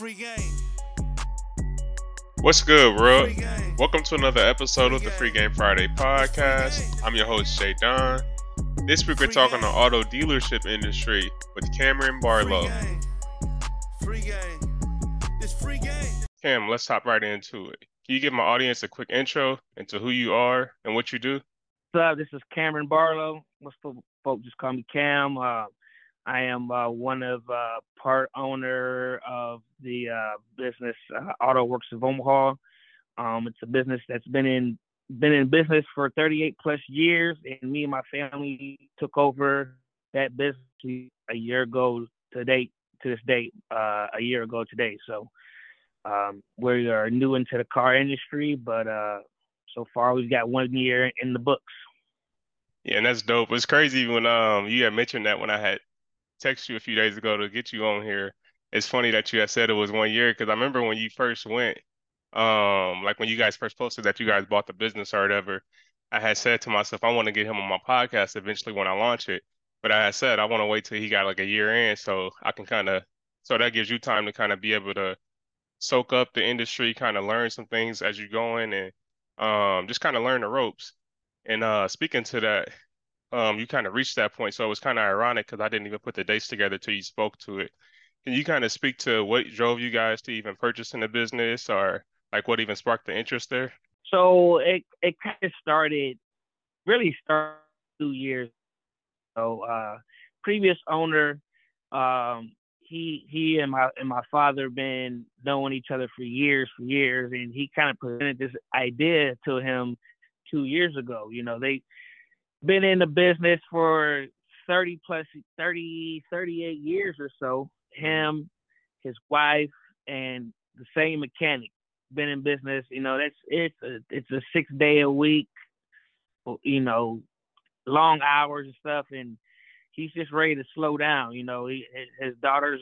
Free game. What's good, world? Welcome to another episode of the Free Game Friday podcast. I'm your host, Shay Don. This week, we're talking the auto dealership industry with Cameron Barlow. Cam, let's hop right into it. Can you give my audience a quick intro into who you are and what you do? What's up? This is Cameron Barlow. Most folks just call me Cam. I am one of part owner of the business Autoworks of Omaha. It's a business that's been in business for 38 plus years, and me and my family took over that business a year ago today. So we are new into the car industry, but so far we've got 1 year in the books. Yeah, and that's dope. It's crazy when you had mentioned that when I had text you a few days ago to get you on here. It's funny that you had said it was 1 year, because I remember when you first went, like when you guys first posted that you guys bought the business or whatever, I had said to myself, I want to get him on my podcast eventually when I launch it. But I had said, I want to wait till he got like a year in, so I can kind of, so that gives you time to kind of be able to soak up the industry, kind of learn some things as you go in, and just kind of learn the ropes. And speaking to that, you kind of reached that point. So it was kind of ironic because I didn't even put the dates together till you spoke to it. Can you kind of speak to what drove you guys to even purchasing the business, or like what even sparked the interest there? So it kind of started 2 years ago. Previous owner, he and my father been knowing each other for years, and he kind of presented this idea to him 2 years ago. You know, they been in the business for 38 years or so. Him, his wife, and the same mechanic been in business. You know, it's a 6 day a week, you know, long hours and stuff, and he's just ready to slow down. You know, his daughters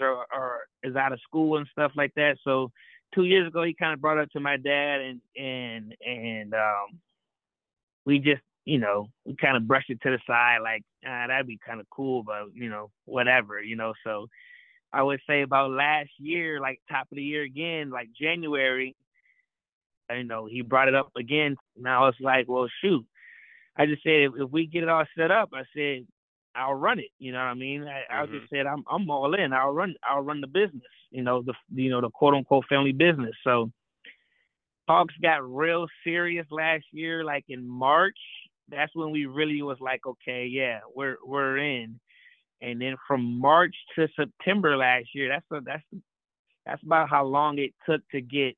is out of school and stuff like that. So 2 years ago, he kind of brought up to my dad, and we just, you know, we kind of brushed it to the side, like, that'd be kind of cool, but, you know, whatever, you know. So I would say about last year, like top of the year again, like January, you know, he brought it up again. Now it's like, well, shoot. I just said, if we get it all set up, I said, I'll run it. You know what I mean? I just said, I'm all in. I'll run the business, you know, the quote unquote family business. So talks got real serious last year, like in March. That's when we really was like, okay, yeah, we're in. And then from March to September last year, that's about how long it took to get,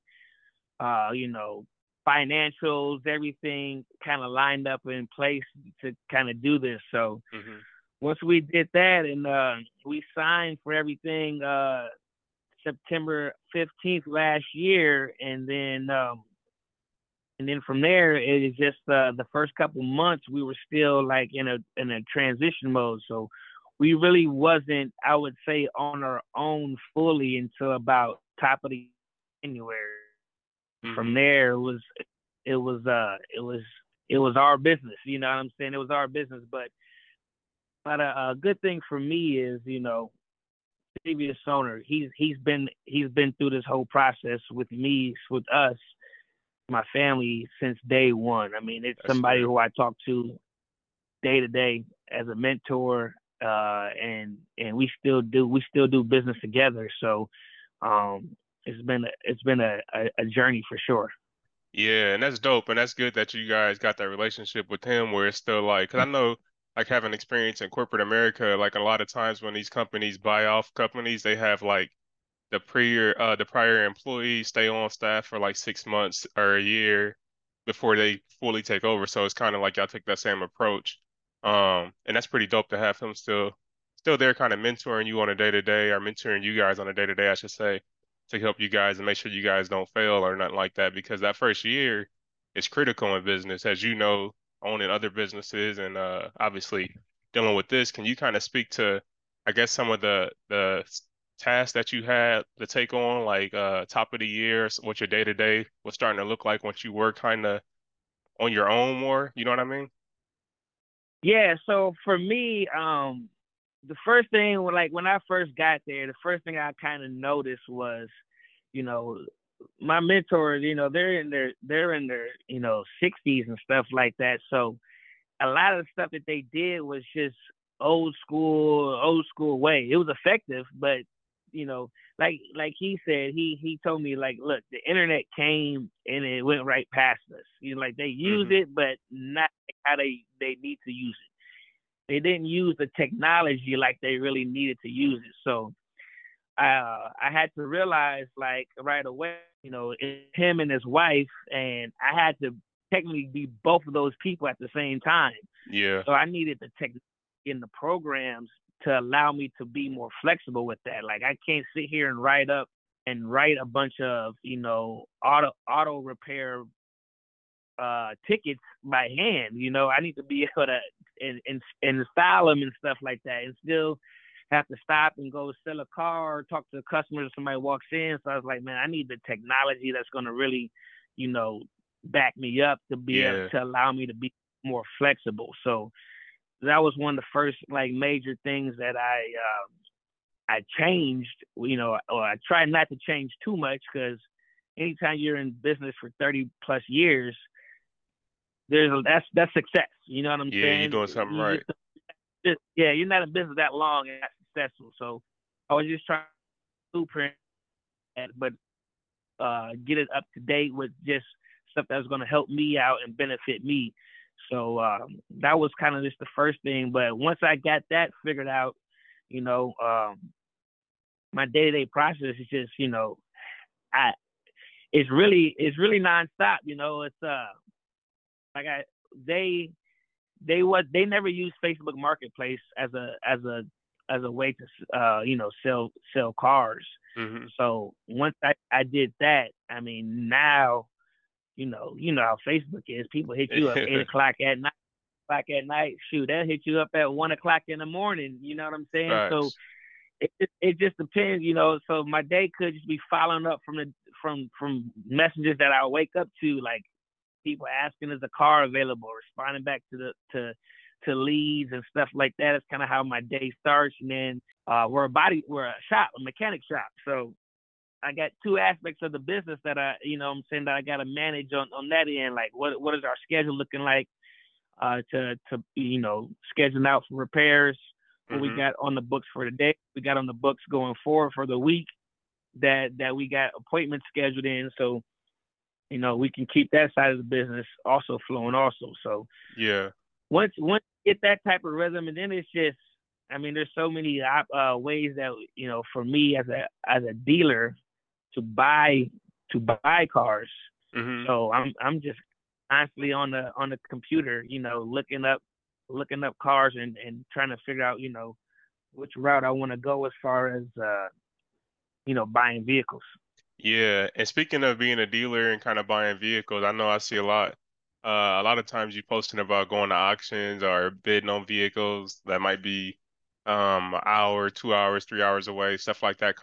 you know, financials, everything kind of lined up in place to kind of do this. So once we did that, and we signed for everything September 15th last year, and then from there, it is just the first couple months we were still like in a transition mode. So we really wasn't, I would say, on our own fully until about top of the January. Mm-hmm. From there, it was our business. You know what I'm saying? It was our business. But a good thing for me is, you know, David Soner, he's been through this whole process with us, my family, since day one. I mean, it's somebody who I talk to day to day as a mentor. And we still do business together. So it's been a journey for sure. Yeah, and that's dope, and that's good that you guys got that relationship with him where it's still like, because I know, like, having experience in corporate America, like a lot of times when these companies buy off companies, they have like the prior employees stay on staff for like 6 months or a year before they fully take over. So it's kind of like y'all took that same approach. And that's pretty dope to have him still there kind of mentoring you on a day-to-day, or mentoring you guys on a day-to-day, I should say, to help you guys and make sure you guys don't fail or nothing like that, because that first year is critical in business, as you know, owning other businesses and obviously dealing with this. Can you kind of speak to, I guess, some of the tasks that you had to take on, like top of the year, what your day-to-day was starting to look like once you were kind of on your own more, you know what I mean? Yeah, so for me, the first thing, like when I first got there, the first thing I kind of noticed was you know, my mentors, you know, they're in their, you know, 60s and stuff like that. So a lot of the stuff that they did was just old school way. It was effective, but, you know, like he said, he told me, like, look, the internet came and it went right past us. You know, like, they used it, but not how they need to use it. They didn't use the technology like they really needed to use it. So I had to realize, like, right away, you know, it's him and his wife, and I had to technically be both of those people at the same time. Yeah. So I needed the technology in the programs to allow me to be more flexible with that. Like, I can't sit here and write a bunch of, you know, auto repair tickets by hand. You know, I need to be able to and style them and stuff like that, and still have to stop and go sell a car or talk to the customer if somebody walks in. So I was like, man, I need the technology that's going to really, you know, back me up to be able to allow me to be more flexible. So that was one of the first, like, major things that I changed, you know, or I try not to change too much, because anytime you're in business for 30 plus years, that's success. You know what I'm saying? Yeah, you're doing something right. Yeah, you're not in business that long and not successful. So I was just trying to blueprint, but get it up to date with just stuff that was going to help me out and benefit me. So that was kind of just the first thing. But once I got that figured out, you know, my day-to-day process is just, you know, it's really nonstop. You know, it's like they never used Facebook Marketplace as a way to you know, sell cars. So once I did that, I mean, now you know how Facebook is. People hit you up 8 o'clock at night. Shoot, they'll hit you up at 1 o'clock in the morning. You know what I'm saying? Right. So it just depends, you know. So my day could just be following up from messages that I wake up to, like, people asking, is the car available? Responding back to leads and stuff like that. It's kind of how my day starts. And then we're a mechanic shop. So I got two aspects of the business that I got to manage on that end. Like, what is our schedule looking like to you know, scheduling out for repairs, what we got on the books for the day, we got on the books going forward for the week that we got appointments scheduled in. So, you know, we can keep that side of the business also flowing also. So yeah, once you get that type of rhythm, and then it's just, I mean, there's so many ways that, you know, for me as a dealer to buy cars. So I'm just constantly on the computer, you know, looking up cars and trying to figure out, you know, which route I want to go as far as you know, buying vehicles. Yeah, and speaking of being a dealer and kind of buying vehicles, I know I see a lot of times you posting about going to auctions or bidding on vehicles that might be an hour, 2 hours, 3 hours away, stuff like that.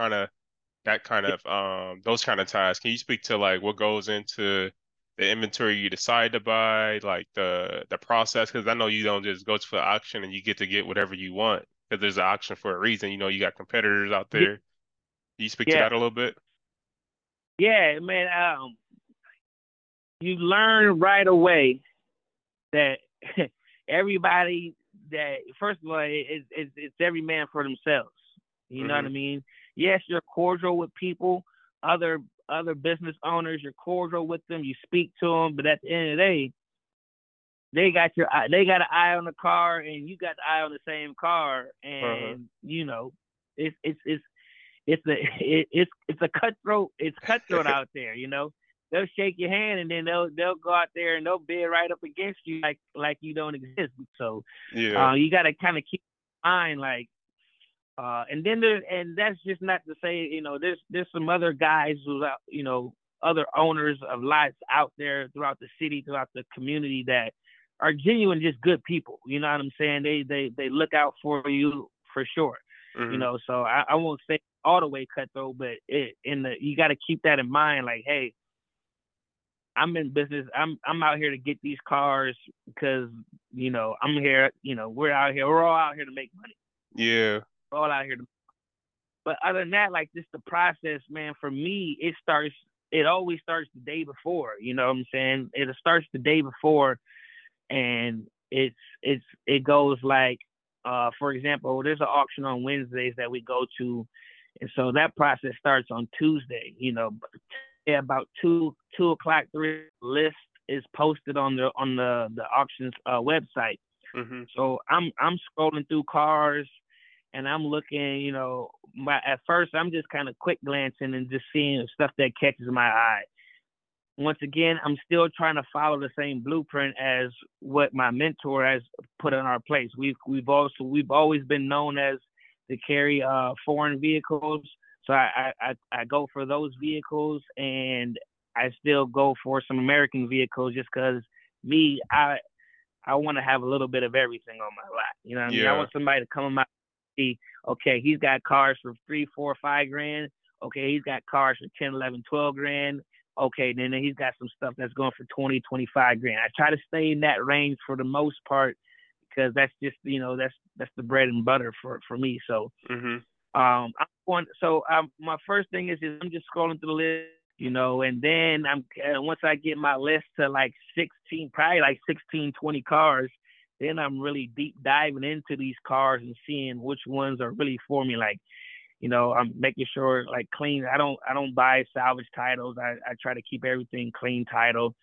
Those kind of ties. Can you speak to, like, what goes into the inventory you decide to buy, like the process? Because I know you don't just go to the auction and you get whatever you want, because there's an auction for a reason. You know, you got competitors out there. Can you speak to that a little bit? Yeah, man, you learn right away that everybody that, first of all, it's every man for themselves. You know what I mean? Yes, you're cordial with people, other business owners, you're cordial with them, you speak to them, but at the end of the day, they got an eye on the car and you got the eye on the same car, and you know, it's cutthroat out there, you know. They'll shake your hand and then they'll go out there and they'll bid right up against you like you don't exist. So you got to kind of keep in mind, like, and that's just not to say, you know, there's some other guys who, you know, other owners of lots out there throughout the city, throughout the community, that are genuine, just good people. You know what I'm saying? They look out for you for sure. You know, so I won't say all the way cutthroat, but you got to keep that in mind. Like, hey, I'm in business. I'm out here to get these cars because, you know, I'm here. You know, we're all out here to make money. Yeah, we're all out here to. But other than that, like, just the process, man, for me, it always starts the day before, you know what I'm saying? It starts the day before, and it goes like, for example, there's an auction on Wednesdays that we go to, and so that process starts on Tuesday, you know, about 2 o'clock, 3 list is posted on the auction's website. Mm-hmm. So I'm scrolling through cars, and I'm looking, you know, at first I'm just kind of quick glancing and just seeing stuff that catches my eye. Once again, I'm still trying to follow the same blueprint as what my mentor has put in our place. We've always been known as to carry foreign vehicles, so I go for those vehicles, and I still go for some American vehicles just because I want to have a little bit of everything on my lot. You know what I mean? Yeah. I want somebody to come in my see, okay, he's got cars for $3, $4, $5 grand. Okay, he's got cars for $10, $11, $12 grand. Okay, then he's got some stuff that's going for $20, $25 grand. I try to stay in that range for the most part because that's just, you know, that's the bread and butter for me. So mm-hmm. My first thing is I'm just scrolling through the list, you know, and then once I get my list to like 20 cars, then I'm really deep diving into these cars and seeing which ones are really for me. Like, you know, I'm making sure, like, clean. I don't buy salvage titles. I try to keep everything clean title.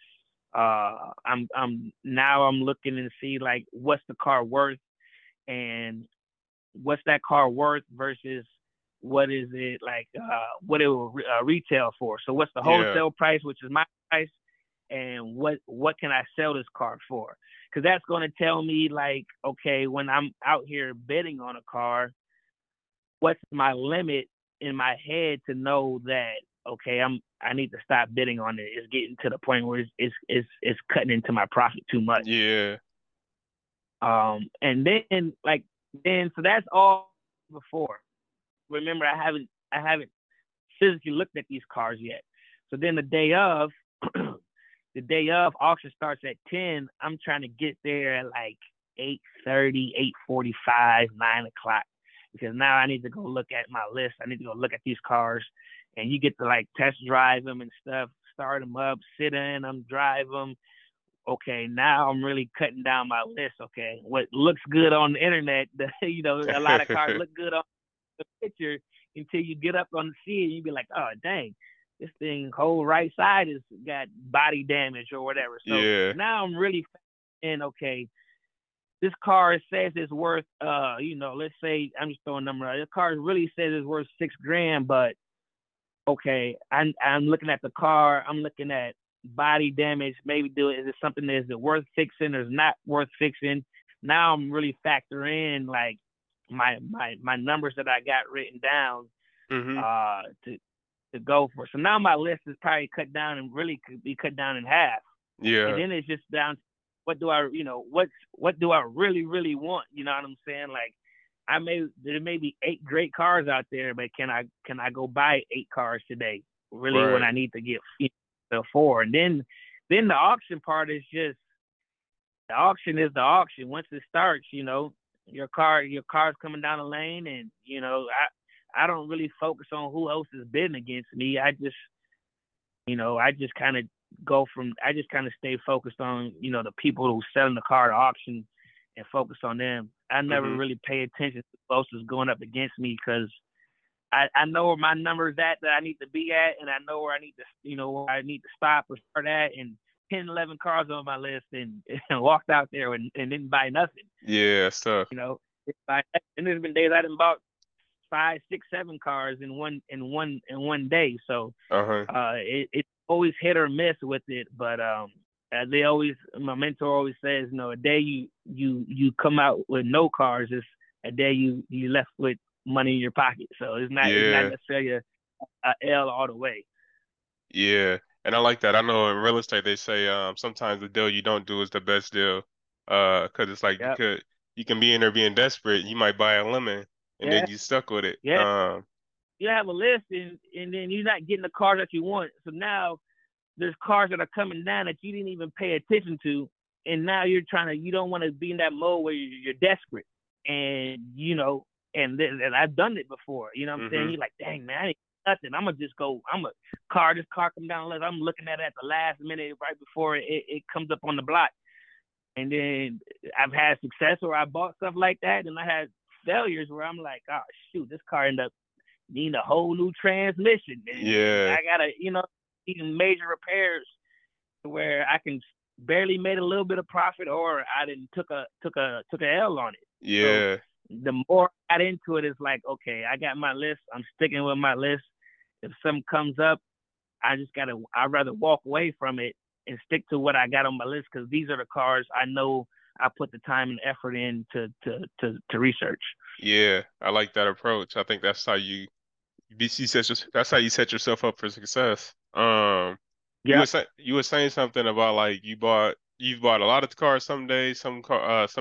I'm looking and see, like, what's the car worth, and what's that car worth versus what is it like? What it will retail for? So what's the wholesale price, which is my price, and what can I sell this car for? Because that's going to tell me, like, okay, when I'm out here bidding on a car, what's my limit in my head to know that, okay, I need to stop bidding on it. It's getting to the point where it's cutting into my profit too much. Yeah. So that's all before. Remember, I haven't physically looked at these cars yet. So then the day of auction starts at 10. I'm trying to get there at like 8:30, 8:45, 9 o'clock, because now I need to go look at my list. I need to go look at these cars, and you get to like test drive them and stuff, start them up, sit in them, drive them. Okay, now I'm really cutting down my list. Okay, what looks good on the internet, you know, a lot of cars look good on the picture until you get up on the sea and you be like, oh, dang, this thing whole right side has got body damage or whatever. So now I'm really in, okay, this car says it's worth, you know, let's say I'm just throwing a number out. This car really says it's worth $6 grand, but okay, I'm looking at the car. I'm looking at body damage. Maybe is it something that is it worth fixing or is not worth fixing? Now I'm really factoring in like my numbers that I got written down mm-hmm. To go for. So now my list is probably cut down and really could be cut down in half. Yeah. And then it's just down to what do I really, really want? You know what I'm saying? Like, there may be 8 great cars out there, but can I go buy 8 cars today? Really, right. When I need to get 4. And then the auction part is just the auction. Once it starts, you know, your car's coming down the lane, and you know, I don't really focus on who else is bidding against me. I just kind of stay focused on, you know, the people who selling the car at auction and focus on them. I never mm-hmm. really pay attention to who else is going up against me because I know where my number's at that I need to be at, and I know where I need to, you know, where I need to stop or start at, and 10, 11 cars on my list and walked out there and didn't buy nothing. Yeah, that's tough. You know, and there's been days I didn't bought 5, 6, 7 cars in one day. So uh-huh. It's always hit or miss with it, but my mentor always says, you know, a day you come out with no cars is a day you left with money in your pocket. So it's not necessarily a L all the way. Yeah, and I like that. I know in real estate they say sometimes the deal you don't do is the best deal because it's like yep. you can be in there being desperate. You might buy a lemon. And then you stuck with it. Yeah. You have a list, and then you're not getting the cars that you want. So now there's cars that are coming down that you didn't even pay attention to, and now you don't want to be in that mode where you're desperate. And, you know, And I've done it before. You know what I'm saying? You're like, dang, man, I ain't nothing. I'm going to just go. I'm a car. This car come down. I'm looking at it at the last minute right before it comes up on the block. And then I've had success where I bought stuff like that. And I had failures where I'm like, oh, shoot, this car ended up needing a whole new transmission. Yeah. I got to, even major repairs where I can barely made a little bit of profit, or I didn't took a L on it. Yeah. So the more I got into it, it's like, okay, I got my list. I'm sticking with my list. If something comes up, I'd rather walk away from it and stick to what I got on my list, because these are the cars I know I put the time and effort in to research. Yeah, I like that approach. I think that's how you set yourself up for success. Yeah. You were saying something about like you bought a lot of cars some days, some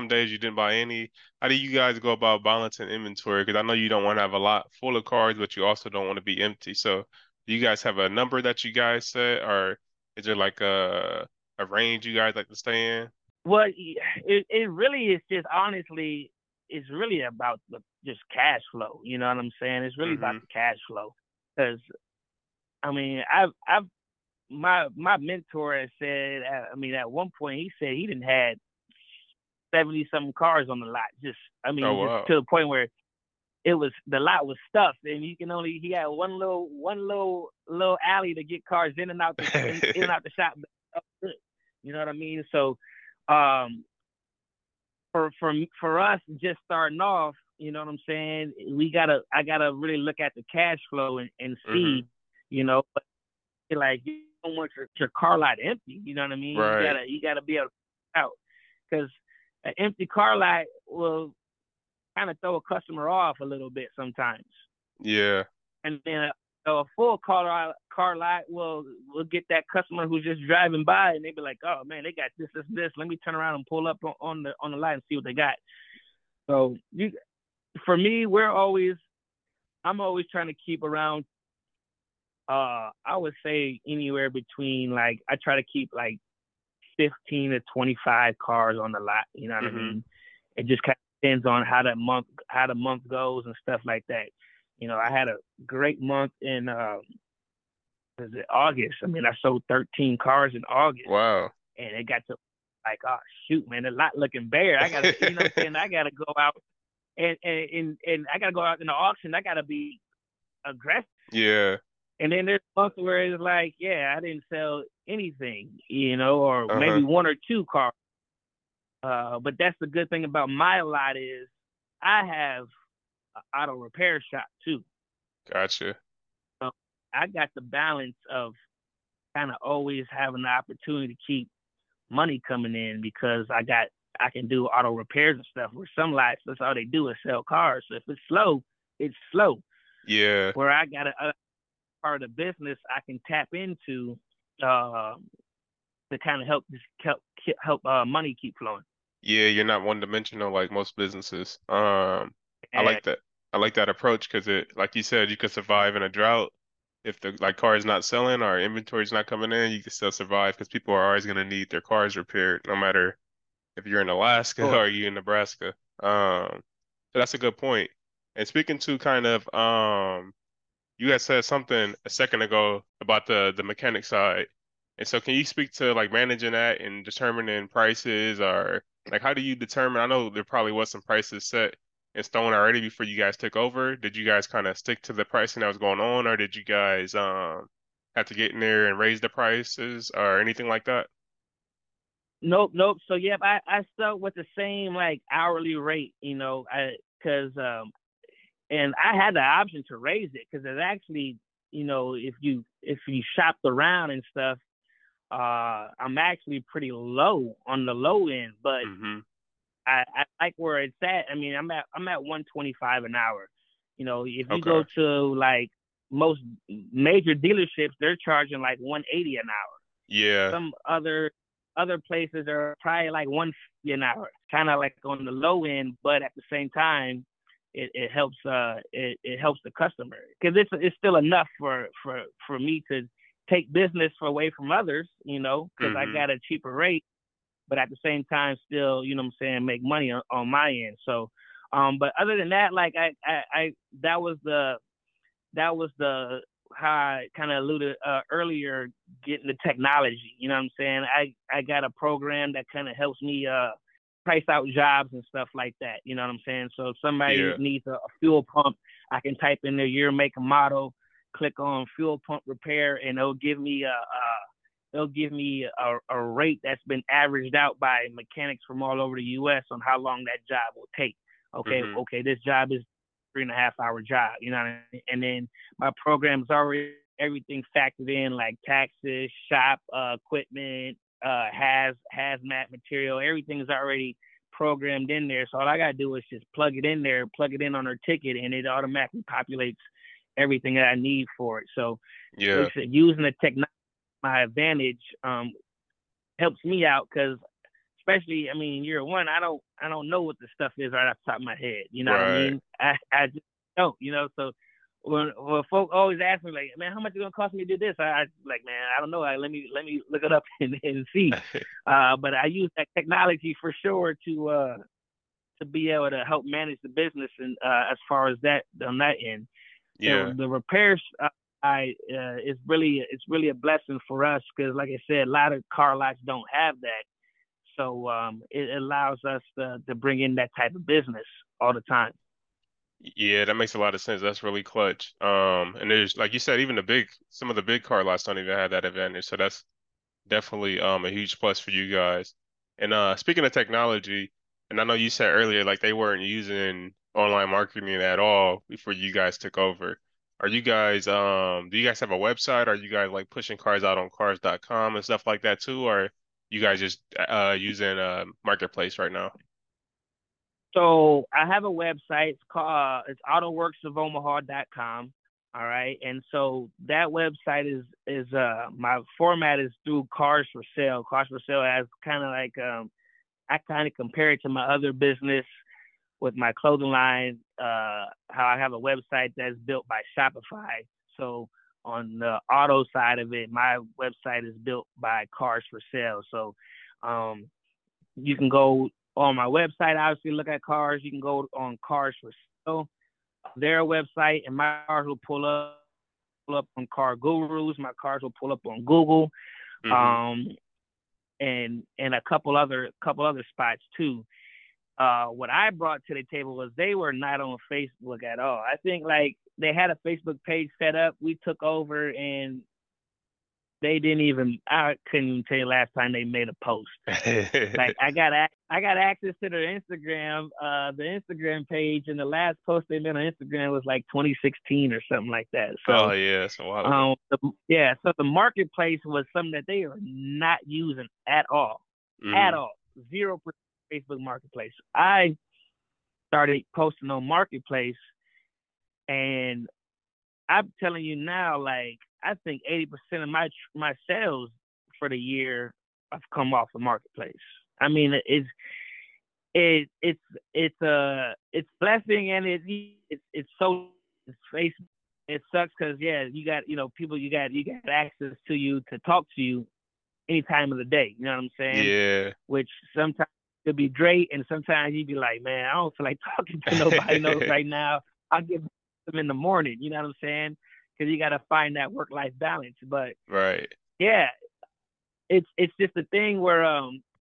days you didn't buy any. How do you guys go about balancing inventory? Because I know you don't want to have a lot full of cars, but you also don't want to be empty. So do you guys have a number that you guys set, or is there like a range you guys like to stay in? Well, it really is just honestly, it's really about just cash flow. You know what I'm saying? It's really about the cash flow, because I mean I've My mentor said, at one point he said he didn't had 70-something cars on the lot. Just to the point where it was, the lot was stuffed, and he had one little alley to get cars in and out the in and out the shop. You know what I mean? So, for us just starting off, you know what I'm saying? I gotta really look at the cash flow and see, but like, you don't want your car lot empty, you know what I mean? Right. You gotta be able to put it out, because an empty car lot will kind of throw a customer off a little bit sometimes. Yeah. And then a full car lot will get that customer who's just driving by, and they be like, oh man, they got this. Let me turn around and pull up on the lot and see what they got. So for me, I'm always trying to keep around. I would say anywhere between, like, I try to keep like 15 to 25 cars on the lot. You know what I mean? It just kind of depends on how the month goes and stuff like that. You know, I had a great month in August. I mean, I sold 13 cars in August. Wow! And it got to like, oh shoot, man, the lot looking bare. I gotta, you know what I'm saying? I gotta go out and I gotta go out in the auction. I gotta be aggressive. Yeah. And then there's months where it's like, yeah, I didn't sell anything, or maybe one or two cars. But that's the good thing about my lot is I have an auto repair shop too. Gotcha. So I got the balance of kind of always having the opportunity to keep money coming in, because I can do auto repairs and stuff, where some lots, that's all they do is sell cars. So if it's slow, it's slow. Yeah. Where I got a part of the business I can tap into to kind of help money keep flowing. Yeah, you're not one dimensional like most businesses. I like that. I like that approach, because it, like you said, you could survive in a drought if the car is not selling or inventory is not coming in. You can still survive, because people are always going to need their cars repaired, no matter if you're in Alaska or you in Nebraska. So that's a good point. And speaking to kind of you guys said something a second ago about the mechanic side. And so can you speak to like managing that and determining prices, or like how do you determine? I know there probably was some prices set in stone already before you guys took over. Did you guys kind of stick to the pricing that was going on, or did you guys have to get in there and raise the prices or anything like that? Nope. So, yeah, I stuck with the same like hourly rate, and I had the option to raise it, because it's actually, if you shopped around and stuff, I'm actually pretty low on the low end, but I like where it's at. I mean, I'm at $125 an hour. If you go to like most major dealerships, they're charging like $180 an hour. Yeah. Some other places are probably like $150 an hour, kind of like on the low end, but at the same time, It helps. It helps the customer, because it's still enough for me to take business away from others. Because I got a cheaper rate, but at the same time, still, make money on my end. So, But other than that, like that was how I kind of alluded earlier, getting the technology. You know what I'm saying? I got a program that kind of helps me price out jobs and stuff like that. You know what I'm saying? So if somebody needs a fuel pump, I can type in their year, make, and model, click on fuel pump repair, and it'll give me a rate that's been averaged out by mechanics from all over the U.S. on how long that job will take. Okay, okay, this job is 3.5 hour job, you know what I mean? And then my program's already everything factored in, like taxes, shop equipment, hazmat material, everything's already programmed in there. So all I gotta do is just plug it in there, plug it in on her ticket, and it automatically populates everything that I need for it. So it's using the technology to my advantage helps me out, because especially, I mean, year one, I don't know what the stuff is right off the top of my head. You know what I mean? I just don't, you know. So when folk always ask me, like, man, how much is it gonna cost me to do this? I like, man, I don't know. Let me look it up and see. But I use that technology for sure to be able to help manage the business, and as far as that on that end. Yeah. And the repairs it's really a blessing for us, because like I said, a lot of car lots don't have that. So it allows us to bring in that type of business all the time. Yeah, that makes a lot of sense. That's really clutch. And there's, like you said, even some of the big car lots don't even have that advantage. So that's definitely a huge plus for you guys. And speaking of technology, and I know you said earlier, like, they weren't using online marketing at all before you guys took over. Are you guys, do you guys have a website? Are you guys like pushing cars out on cars.com and stuff like that too? Or you guys just using Marketplace right now? So I have a website. It's autoworksofomaha.com. All right. And so that website is my format is through Cars for Sale. Cars for Sale has kind of like, I kind of compare it to my other business with my clothing line, how I have a website that's built by Shopify. So on the auto side of it, my website is built by Cars for Sale. So you can go on my website, obviously look at cars. You can go on Cars for Sale, their website, and my cars will pull up on CarGurus. My cars will pull up on Google, and a couple other spots too. What I brought to the table was they were not on Facebook at all. I think like they had a Facebook page set up. We took over and they I couldn't even tell you last time they made a post. Like I got access to their Instagram, the Instagram page, and the last post they made on Instagram was like 2016 or something like that. So, oh yeah, so wow. So the marketplace was something that they are not using at all, at all, 0% Facebook Marketplace. I started posting on Marketplace, and I'm telling you now, like, I think 80% of my sales for the year have come off the marketplace. I mean, it's blessing, and it's Facebook. It sucks because you got people you got access to you to talk to you any time of the day. You know what I'm saying? Yeah. Which sometimes could be great, and sometimes you'd be like, man, I don't feel like talking to nobody knows right now. I'll get them in the morning, you know what I'm saying? Because you got to find that work-life balance. But it's just a thing where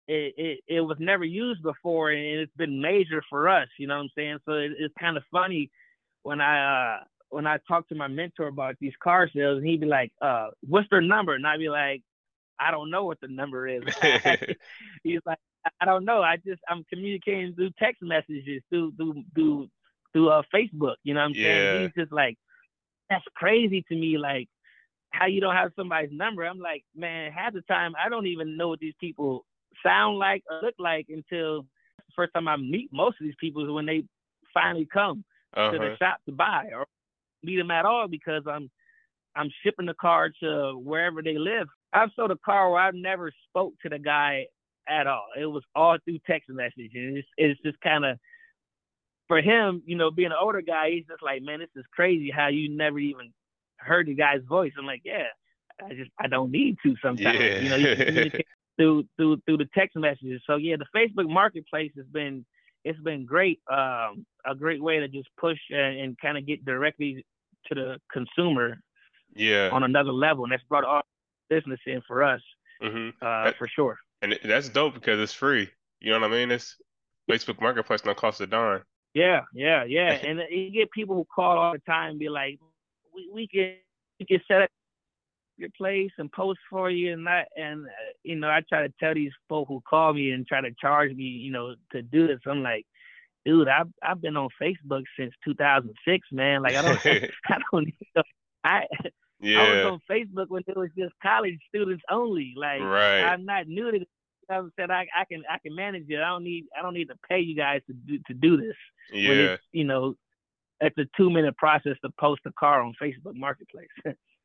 it was never used before, and it's been major for us, you know what I'm saying? So it's kind of funny when I talk to my mentor about these car sales, and he'd be like, what's their number? And I'd be like, I don't know what the number is. He's like, I don't know. I'm communicating through text messages, through Facebook, you know what I'm saying? He's just like, that's crazy to me, like, how you don't have somebody's number. I'm like, man, half the time, I don't even know what these people sound like or look like until the first time I meet most of these people is when they finally come to the shop to buy, or meet them at all, because I'm shipping the car to wherever they live. I've sold a car where I've never spoke to the guy at all. It was all through text messages. It's just kind of, for him, being an older guy, he's just like, man, this is crazy how you never even heard the guy's voice. I'm like, I don't need to sometimes. Yeah. You communicate through the text messages. So the Facebook Marketplace has been it's been great. A great way to just push and kind of get directly to the consumer. Yeah. On another level, and that's brought all business in for us. For sure. And that's dope because it's free. You know what I mean? It's Facebook Marketplace, don't cost a darn. Yeah. And you get people who call all the time and be like, we can set up your place and post for you and that. And you know, I try to tell these folk who call me and try to charge me, you know, to do this. I'm like, dude, I've been on Facebook since 2006, man. Like I was on Facebook when it was just college students only. Like I'm not new to this. I said I can manage it. I don't need to pay you guys to do this. Yeah. When it's, you know, it's a 2-minute process to post a car on Facebook Marketplace.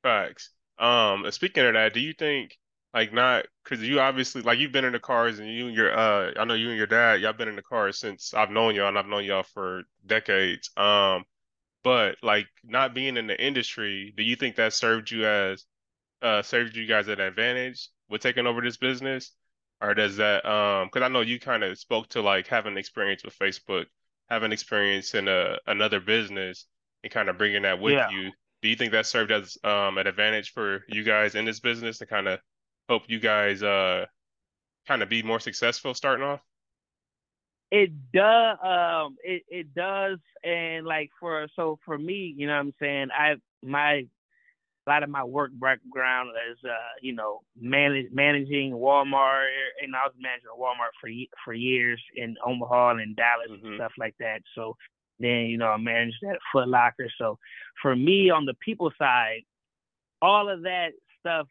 Facts. Speaking of that, do you think because you obviously you've been in the cars, and you and your I know you and your dad, y'all been in the cars since I've known y'all, and I've known y'all for decades. But not being in the industry, do you think that served you guys an advantage with taking over this business? Or does that, because I know you kind of spoke to having experience with Facebook, having experience in another business and kind of bringing that with you. Do you think that served as an advantage for you guys in this business to kind of help you guys kind of be more successful starting off? It does. It does. And for me, you know what I'm saying? A lot of my work background is, managing Walmart, and I was managing Walmart for years in Omaha and in Dallas and stuff like that. So then, you know, I managed that Foot Locker. So for me, on the people side, all of that stuff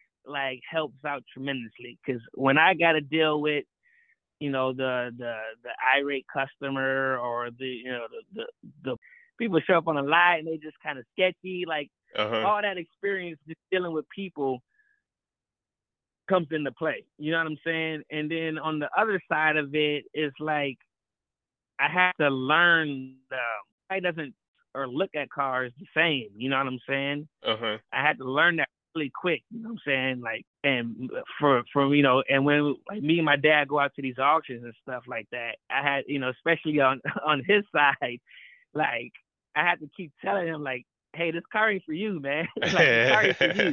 helps out tremendously, because when I got to deal with, you know, the irate customer or the people show up on a lot and they just kind of sketchy, all that experience just dealing with people comes into play. You know what I'm saying? And then on the other side of it, it's I have to learn look at cars the same. You know what I'm saying? I had to learn that really quick. You know what I'm saying? And for you know, and when me and my dad go out to these auctions and stuff like that, I had, you know, especially on his side, I had to keep telling him hey, this car ain't for you, man. This car ain't for you.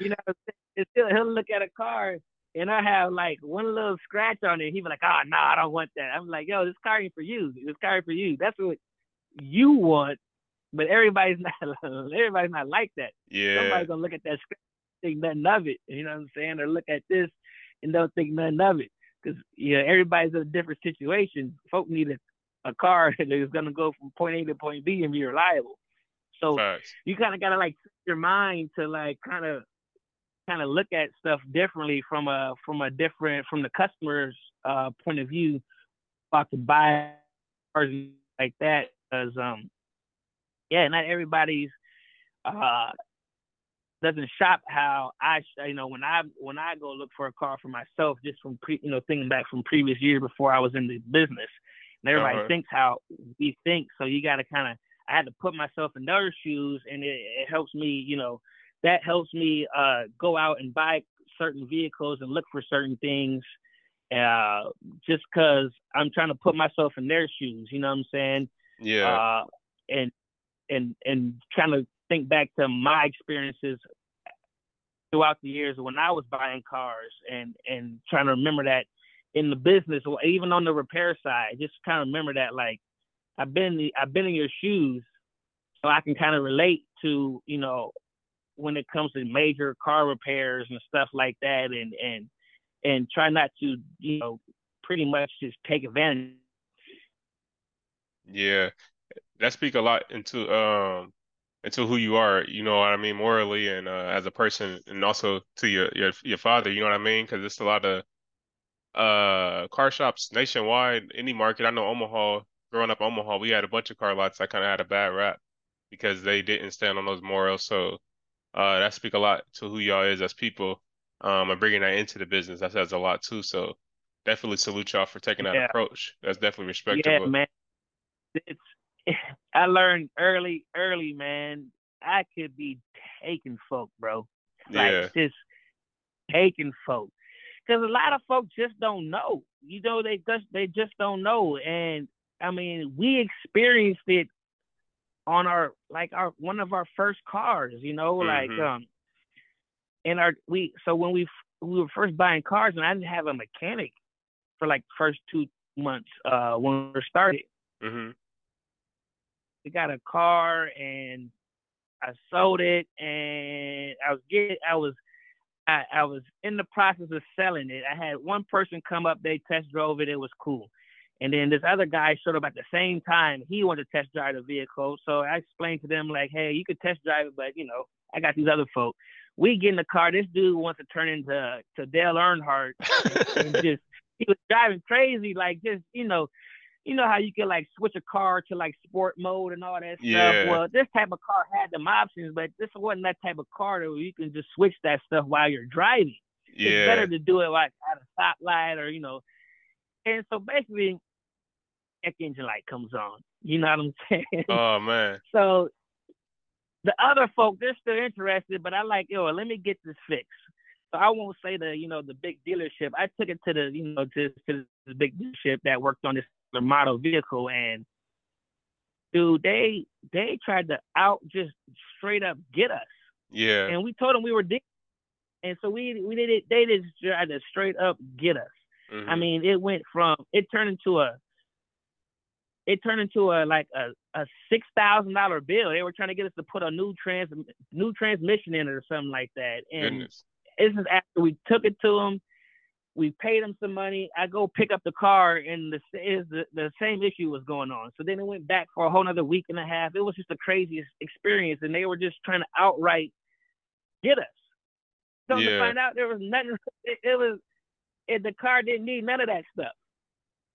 You know what I'm saying? He'll look at a car and I have one little scratch on it. He'd be like, oh, no, I don't want that. I'm like, yo, this car ain't for you. This car ain't for you. That's what you want, but everybody's not like that. Yeah. Somebody's going to look at that scratch and think nothing of it. You know what I'm saying? Or look at this and don't think nothing of it. Because, you know, everybody's in a different situation. Folk need a car that is going to go from point A to point B and be reliable. So you kind of got to set your mind to kind of look at stuff differently from the customer's point of view about to buy cars like that, because not everybody's doesn't shop how I when I go look for a car for myself, just from thinking back from previous year before I was in the business, and everybody thinks how we think, so you got to I had to put myself in their shoes, and it helps me, that helps me go out and buy certain vehicles and look for certain things just because I'm trying to put myself in their shoes, you know what I'm saying? Yeah. And trying to think back to my experiences throughout the years when I was buying cars and trying to remember that in the business, or even on the repair side, just kind of remember that, I've been in your shoes, so I can kind of relate to, when it comes to major car repairs and stuff like that, and try not to, pretty much just take advantage. Yeah, that speaks a lot into who you are, you know what I mean, morally and as a person, and also to your father, you know what I mean, because it's a lot of car shops nationwide, any market. I know Omaha. Growing up in Omaha, we had a bunch of car lots that kind of had a bad rap because they didn't stand on those morals. So that speaks a lot to who y'all is as people, and bringing that into the business. That says a lot too. So definitely salute y'all for taking that approach. That's definitely respectable. Yeah, man. I learned early, man. I could be taking folk, bro. Just taking folk. Because a lot of folk just don't know. They just don't know. And I mean, we experienced it on our, like our, one of our first cars, you know, mm-hmm. like, in our, we, so when we were first buying cars, and I didn't have a mechanic for like the first 2 months, when we started, mm-hmm. we got a car and I sold it, and I was in the process of selling it. I had one person come up, they test drove it, it was cool. And then this other guy showed up at the same time. He wanted to test drive the vehicle. So I explained to them, like, hey, you could test drive it, but, you know, I got these other folk. We get in the car. This dude wants to turn into Dale Earnhardt. And just, he was driving crazy. Like, just, you know how you can, like, switch a car to, like, sport mode and all that stuff? Well, this type of car had them options, but this wasn't that type of car that you can just switch that stuff while you're driving. Yeah. It's better to do it, like, at a stoplight or, you know. And so, basically, engine light comes on, you know what I'm saying? Oh man. So the other folk, they're still interested, but I like, yo, let me get this fixed. So I won't say the, you know, the big dealership. I took it to the, you know, to the big dealership that worked on this model vehicle, and dude, they tried to out, just straight up get us. Yeah. And we told them we were deep, and so we did it. They just tried to straight up get us. Mm-hmm. I mean, it turned into a like a $6,000 bill. They were trying to get us to put a new transmission in it or something like that. And goodness. This is after we took it to them, we paid them some money. I go pick up the car, and the same issue was going on. So then it went back for a whole nother week and a half. It was just the craziest experience, and they were just trying to outright get us. So to find out there was nothing. The car didn't need none of that stuff.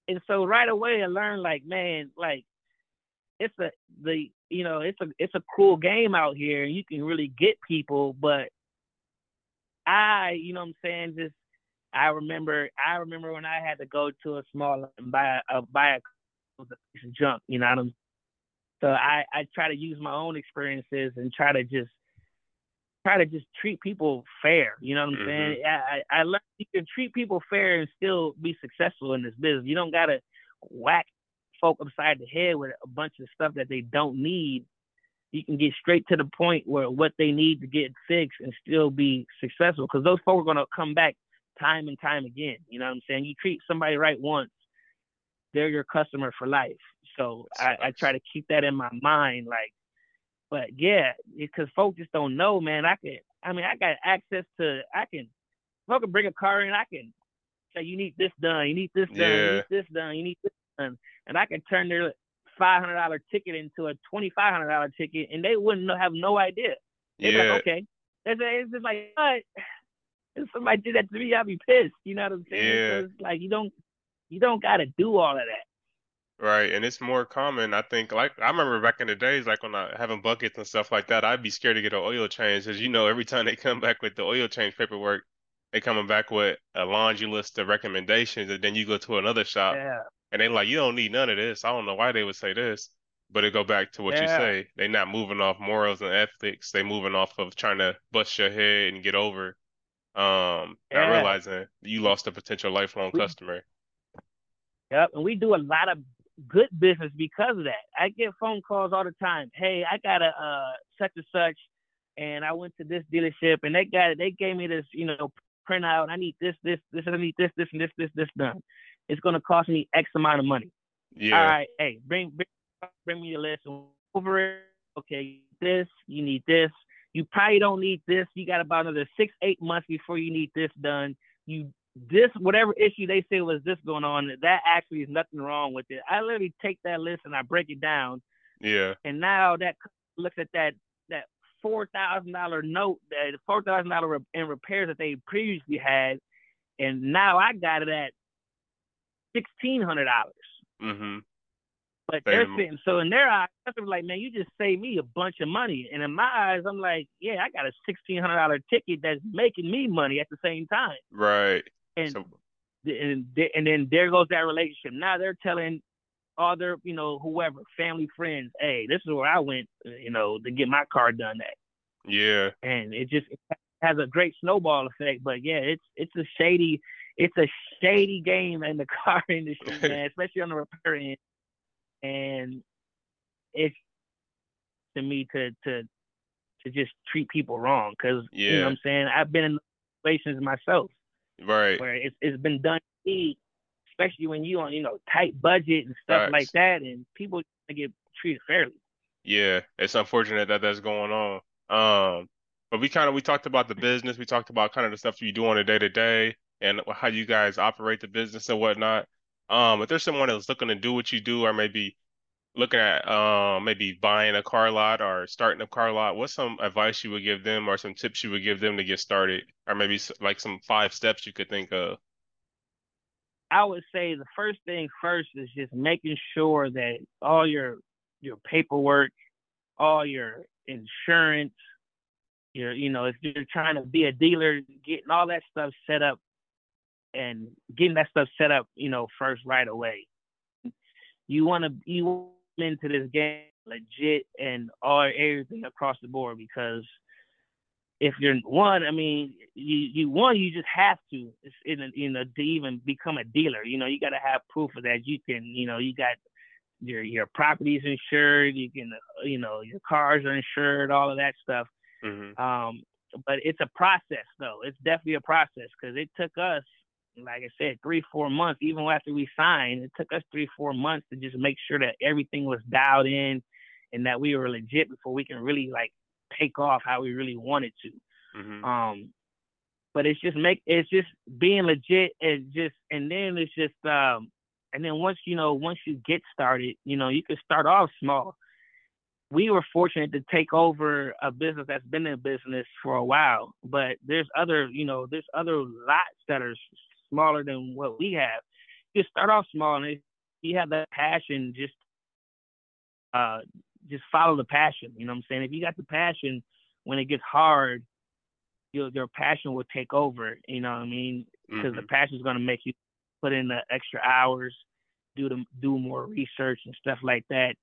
And so right away I learned, like, man, like it's a cool game out here, and you can really get people. But I remember when I had to go to a small and buy a piece of junk, you know what I'm saying? So I try to use my own experiences and try to just treat people fair. You know what I'm mm-hmm. saying? I learned you can treat people fair and still be successful in this business. You don't got to whack folk upside the head with a bunch of stuff that they don't need. You can get straight to the point where what they need to get fixed and still be successful, because those folk are going to come back time and time again. You know what I'm saying? You treat somebody right once, they're your customer for life. So I try to keep that in my mind, like, but yeah, because folks just don't know, man. I got access to, folk can bring a car in, I can say, you need this done, you need this done, you need this done, you need this done. And I can turn their $500 ticket into a $2,500 ticket, and they wouldn't have no idea. They'd be like, okay. It's just like, what? If somebody did that to me, I'd be pissed. You know what I'm saying? Yeah. So it's like, you don't got to do all of that. Right, and it's more common, I think. Like, I remember back in the days, like when I having buckets and stuff like that, I'd be scared to get an oil change, because, you know, every time they come back with the oil change paperwork, they coming back with a laundry list of recommendations, and then you go to another shop, and they like, you don't need none of this. I don't know why they would say this, but it go back to what you say. They're not moving off morals and ethics. They moving off of trying to bust your head and get over, not realizing you lost a potential lifelong customer. Yep, and we do a lot of good business because of that. I get phone calls all the time. Hey, I got a such and such, and I went to this dealership, and they gave me this, you know, printout. I need this, and I need this done. It's gonna cost me X amount of money. Yeah. All right. Hey, bring me a list over it. Okay, this, you need this. You probably don't need this. You got about another 6-8 months before you need this done. This, whatever issue they say was this going on, that actually is nothing wrong with it. I literally take that list and I break it down. Yeah. And now that looks at that $4,000 note, that $4,000 in repairs that they previously had, and now I got it at $1,600. Mm-hmm. But they're sitting, so in their eyes, customers like, man, you just saved me a bunch of money. And in my eyes, I'm like, yeah, I got a $1,600 ticket that's making me money at the same time. Right. And then there goes that relationship. Now they're telling other, you know, whoever, family, friends, hey, this is where I went, you know, to get my car done at. Yeah. And it has a great snowball effect. But yeah, it's a shady game in the car industry, man, especially on the repair end. And it's to me to just treat people wrong, because you know what I'm saying, I've been in situations myself, right, where it's been done to me, especially when you on tight budget and stuff like that, and people get treated fairly. Yeah, it's unfortunate that that's going on. But we talked about the business, we talked about kind of the stuff you do on a day to day and how you guys operate the business and whatnot. If there's someone that's looking to do what you do, or maybe looking at maybe buying a car lot or starting a car lot, what's some advice you would give them, or some tips you would give them to get started, or maybe like some 5 steps you could think of? I would say the first thing first is just making sure that all your paperwork, all your insurance, if you're trying to be a dealer, getting all that stuff set up and getting that stuff set up, first right away. You want into this game legit and all everything across the board, because if you're you just have to to even become a dealer, you got to have proof of that. You can you got your properties insured, you can your cars are insured, all of that stuff. Mm-hmm. But it's a process though. It's definitely a process, because it took us, like I said, 3-4 months. Even after we signed, it took us 3-4 months to just make sure that everything was dialed in and that we were legit before we can really take off how we really wanted to. Mm-hmm. But it's just being legit, and then once you get started, you can start off small. We were fortunate to take over a business that's been in business for a while, but there's other lots that are smaller than what we have. You start off small, and if you have that passion, just follow the passion. You know what I'm saying? If you got the passion, when it gets hard, your passion will take over. You know what I mean? Because the passion is going to make you put in the extra hours, do more research and stuff like that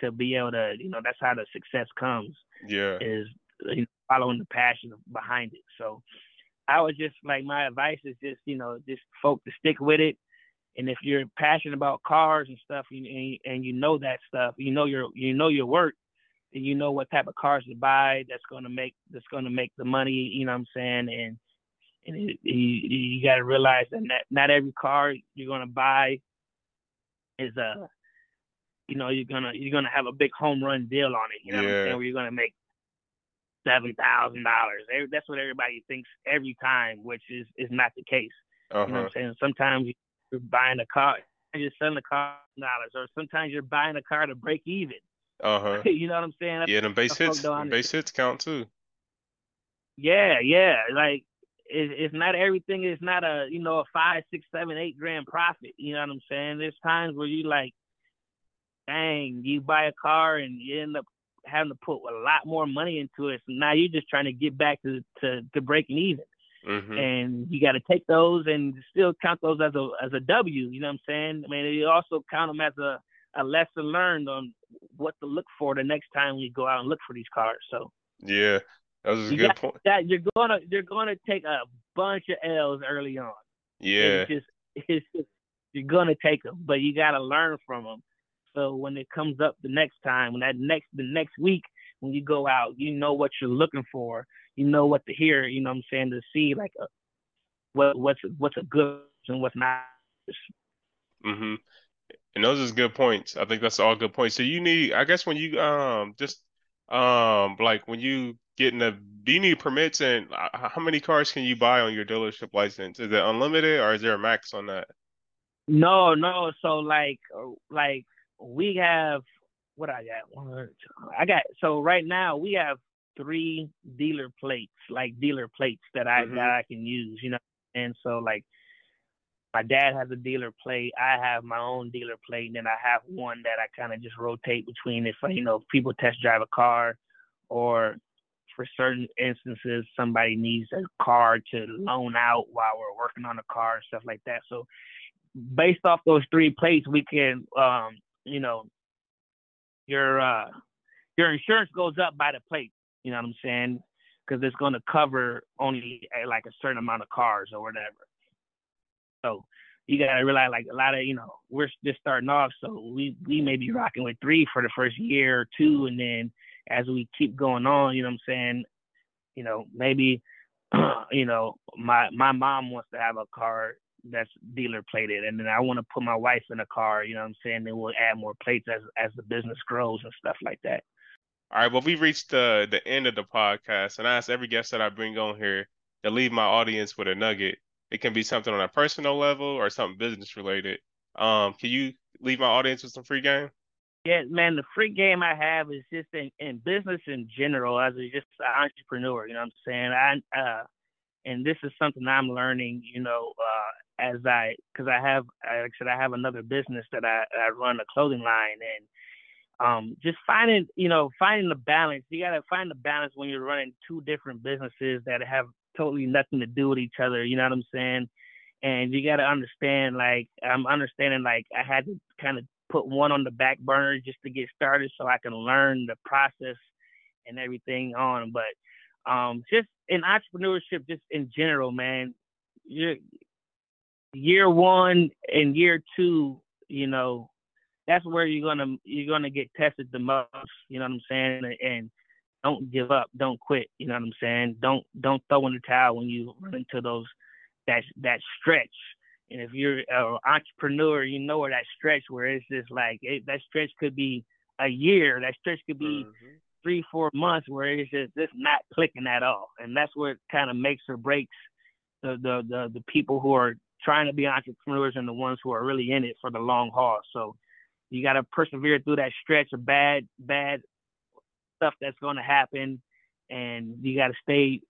to be able to, that's how the success comes. Yeah, is following the passion behind it. So I was just my advice is just, just folk to stick with it. And if you're passionate about cars and stuff, and that stuff, your work, and what type of cars to buy that's going to make the money, and you got to realize that not every car you're going to buy is you're gonna have a big home run deal on it. What I'm saying? Where you're gonna make $7,000. That's what everybody thinks every time, which is not the case. Uh-huh. You know what I'm saying? Sometimes you're buying a car, you're selling the car $1, or sometimes you're buying a car to break even. Uh-huh. You know what I'm saying? That's base hits count too. Yeah. It's not everything. It's not a a 5, 6, 7, 8 grand profit. You know what I'm saying? There's times where you you buy a car and you end up having to put a lot more money into it. So now you're just trying to get back to breaking even, and you got to take those and still count those as a W. You know what I'm saying? You also count them as a lesson learned on what to look for the next time we go out and look for these cars. So yeah. That was a good point. That you're gonna take a bunch of L's early on. Yeah, it's just you're gonna take them, but you gotta learn from them. So when it comes up the next time, the next week when you go out, what you're looking for, what to hear, to see what's a good and what's not. Mhm. And those are good points. I think that's all good points. So you need, I guess, when you when you do you need permits, and how many cars can you buy on your dealership license? Is it unlimited, or is there a max on that? No. So we have, what I got? Right now we have 3 dealer plates that I can use, And so my dad has a dealer plate. I have my own dealer plate. And then I have one that I kind of just rotate between if, if people test drive a car, or for certain instances, somebody needs a car to loan out while we're working on a car and stuff like that. So based off those 3 plates, we can, your insurance goes up by the plate, you know what I'm saying? Because it's going to cover only a certain amount of cars or whatever. So you got to realize, like, a lot of, you know, we're just starting off. So we may be rocking with 3 for the first year or 2. And then as we keep going on, you know what I'm saying, you know, maybe, you know, my mom wants to have a car that's dealer plated, and then I want to put my wife in a car, you know what I'm saying? Then we'll add more plates as the business grows and stuff like that. All right, well, we've reached the end of the podcast, and I ask every guest that I bring on here to leave my audience with a nugget. It can be something on a personal level or something business related. Can you leave my audience with some free game? Yeah, man, the free game I have is just in business in general, as just an entrepreneur, you know what I'm saying? And this is something I'm learning, you know, because I have another business that I run, a clothing line, and just finding the balance. You got to find the balance when you're running 2 different businesses that have totally nothing to do with each other. You know what I'm saying? And you got to understand, like, I'm understanding, like, I had to kind of put one on the back burner just to get started so I can learn the process and everything on. But just in entrepreneurship, just in general, man, year 1 and year 2, you know, that's where you're gonna get tested the most, you know what I'm saying? And don't give up, don't quit, you know what I'm saying? Don't throw in the towel when you run into that stretch. And if you're an entrepreneur, you know where that stretch where it's just like that stretch could be a year, that stretch could be 3-4 months where it's just not clicking at all. And that's where it kind of makes or breaks the people who are trying to be entrepreneurs and the ones who are really in it for the long haul. So you got to persevere through that stretch of bad stuff that's going to happen. And you got to stay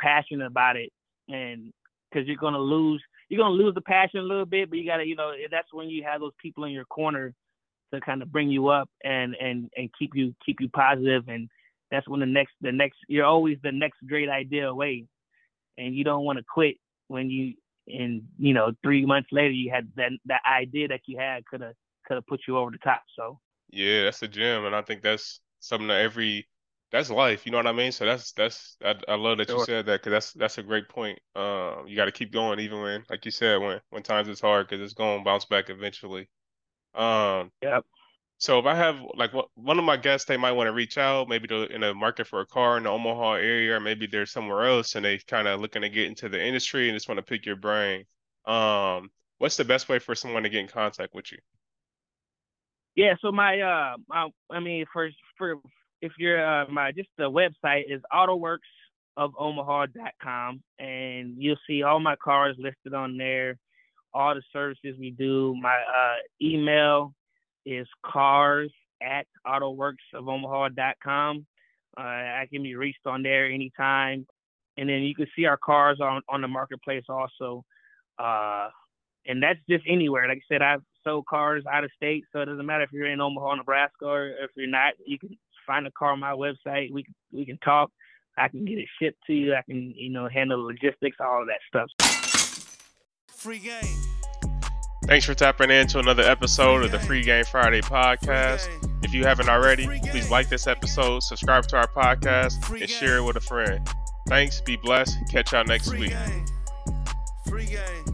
passionate about it. And because you're going to lose the passion a little bit, but you got to, you know, that's when you have those people in your corner to kind of bring you up and keep you positive. And that's when the next, you're always the next great idea away. And you don't want to quit when you know, 3 months later, you had that idea that you had could have put you over the top. So yeah, that's a gem, and I think that's something that that's life. You know what I mean? So I love that you said that, because that's a great point. You got to keep going, even when, like you said, when times is hard, because it's going to bounce back eventually. Yep. So if I have, like, one of my guests, they might want to reach out, maybe they're in the market for a car in the Omaha area, or maybe they're somewhere else and they kind of looking to get into the industry and just want to pick your brain. What's the best way for someone to get in contact with you? Yeah, so the website is autoworksofomaha.com, and you'll see all my cars listed on there, all the services we do. My email is cars@autoworksofomaha.com. I can be reached on there anytime, and then you can see our cars on the marketplace also. And that's just anywhere. Like I said, I've sold cars out of state, so it doesn't matter if you're in Omaha, Nebraska, or if you're not, you can find a car on my website. We can talk. I can get it shipped to you. I can, you know, handle logistics, all of that stuff. Free game. Thanks for tapping in to another episode of the Free Game Friday podcast. If you haven't already, please like this episode, subscribe to our podcast, and share it with a friend. Thanks. Be blessed. Catch y'all next week. Free game.